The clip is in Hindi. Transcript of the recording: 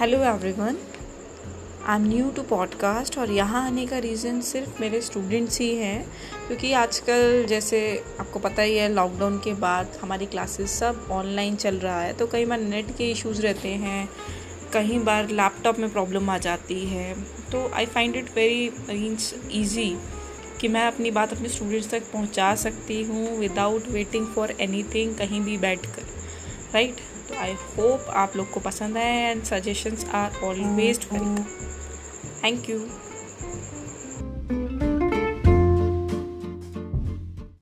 Hello everyone, I am new to podcast और यहाँ आने का रीज़न सिर्फ मेरे स्टूडेंट्स ही हैं, क्योंकि आजकल जैसे आपको पता ही है लॉकडाउन के बाद हमारी क्लासेस सब ऑनलाइन चल रहा है। तो कई बार नेट के इश्यूज़ रहते हैं, कहीं बार लैपटॉप में प्रॉब्लम आ जाती है। तो I find it very means easy कि मैं अपनी बात अपने स्टूडेंट्स तक पहुंचा सकती हूँ विदाउट वेटिंग फॉर एनीथिंग, कहीं भी बैठकर, राइट। तो आई होप आप लोग को पसंद आए and suggestions are always welcome. Thank you.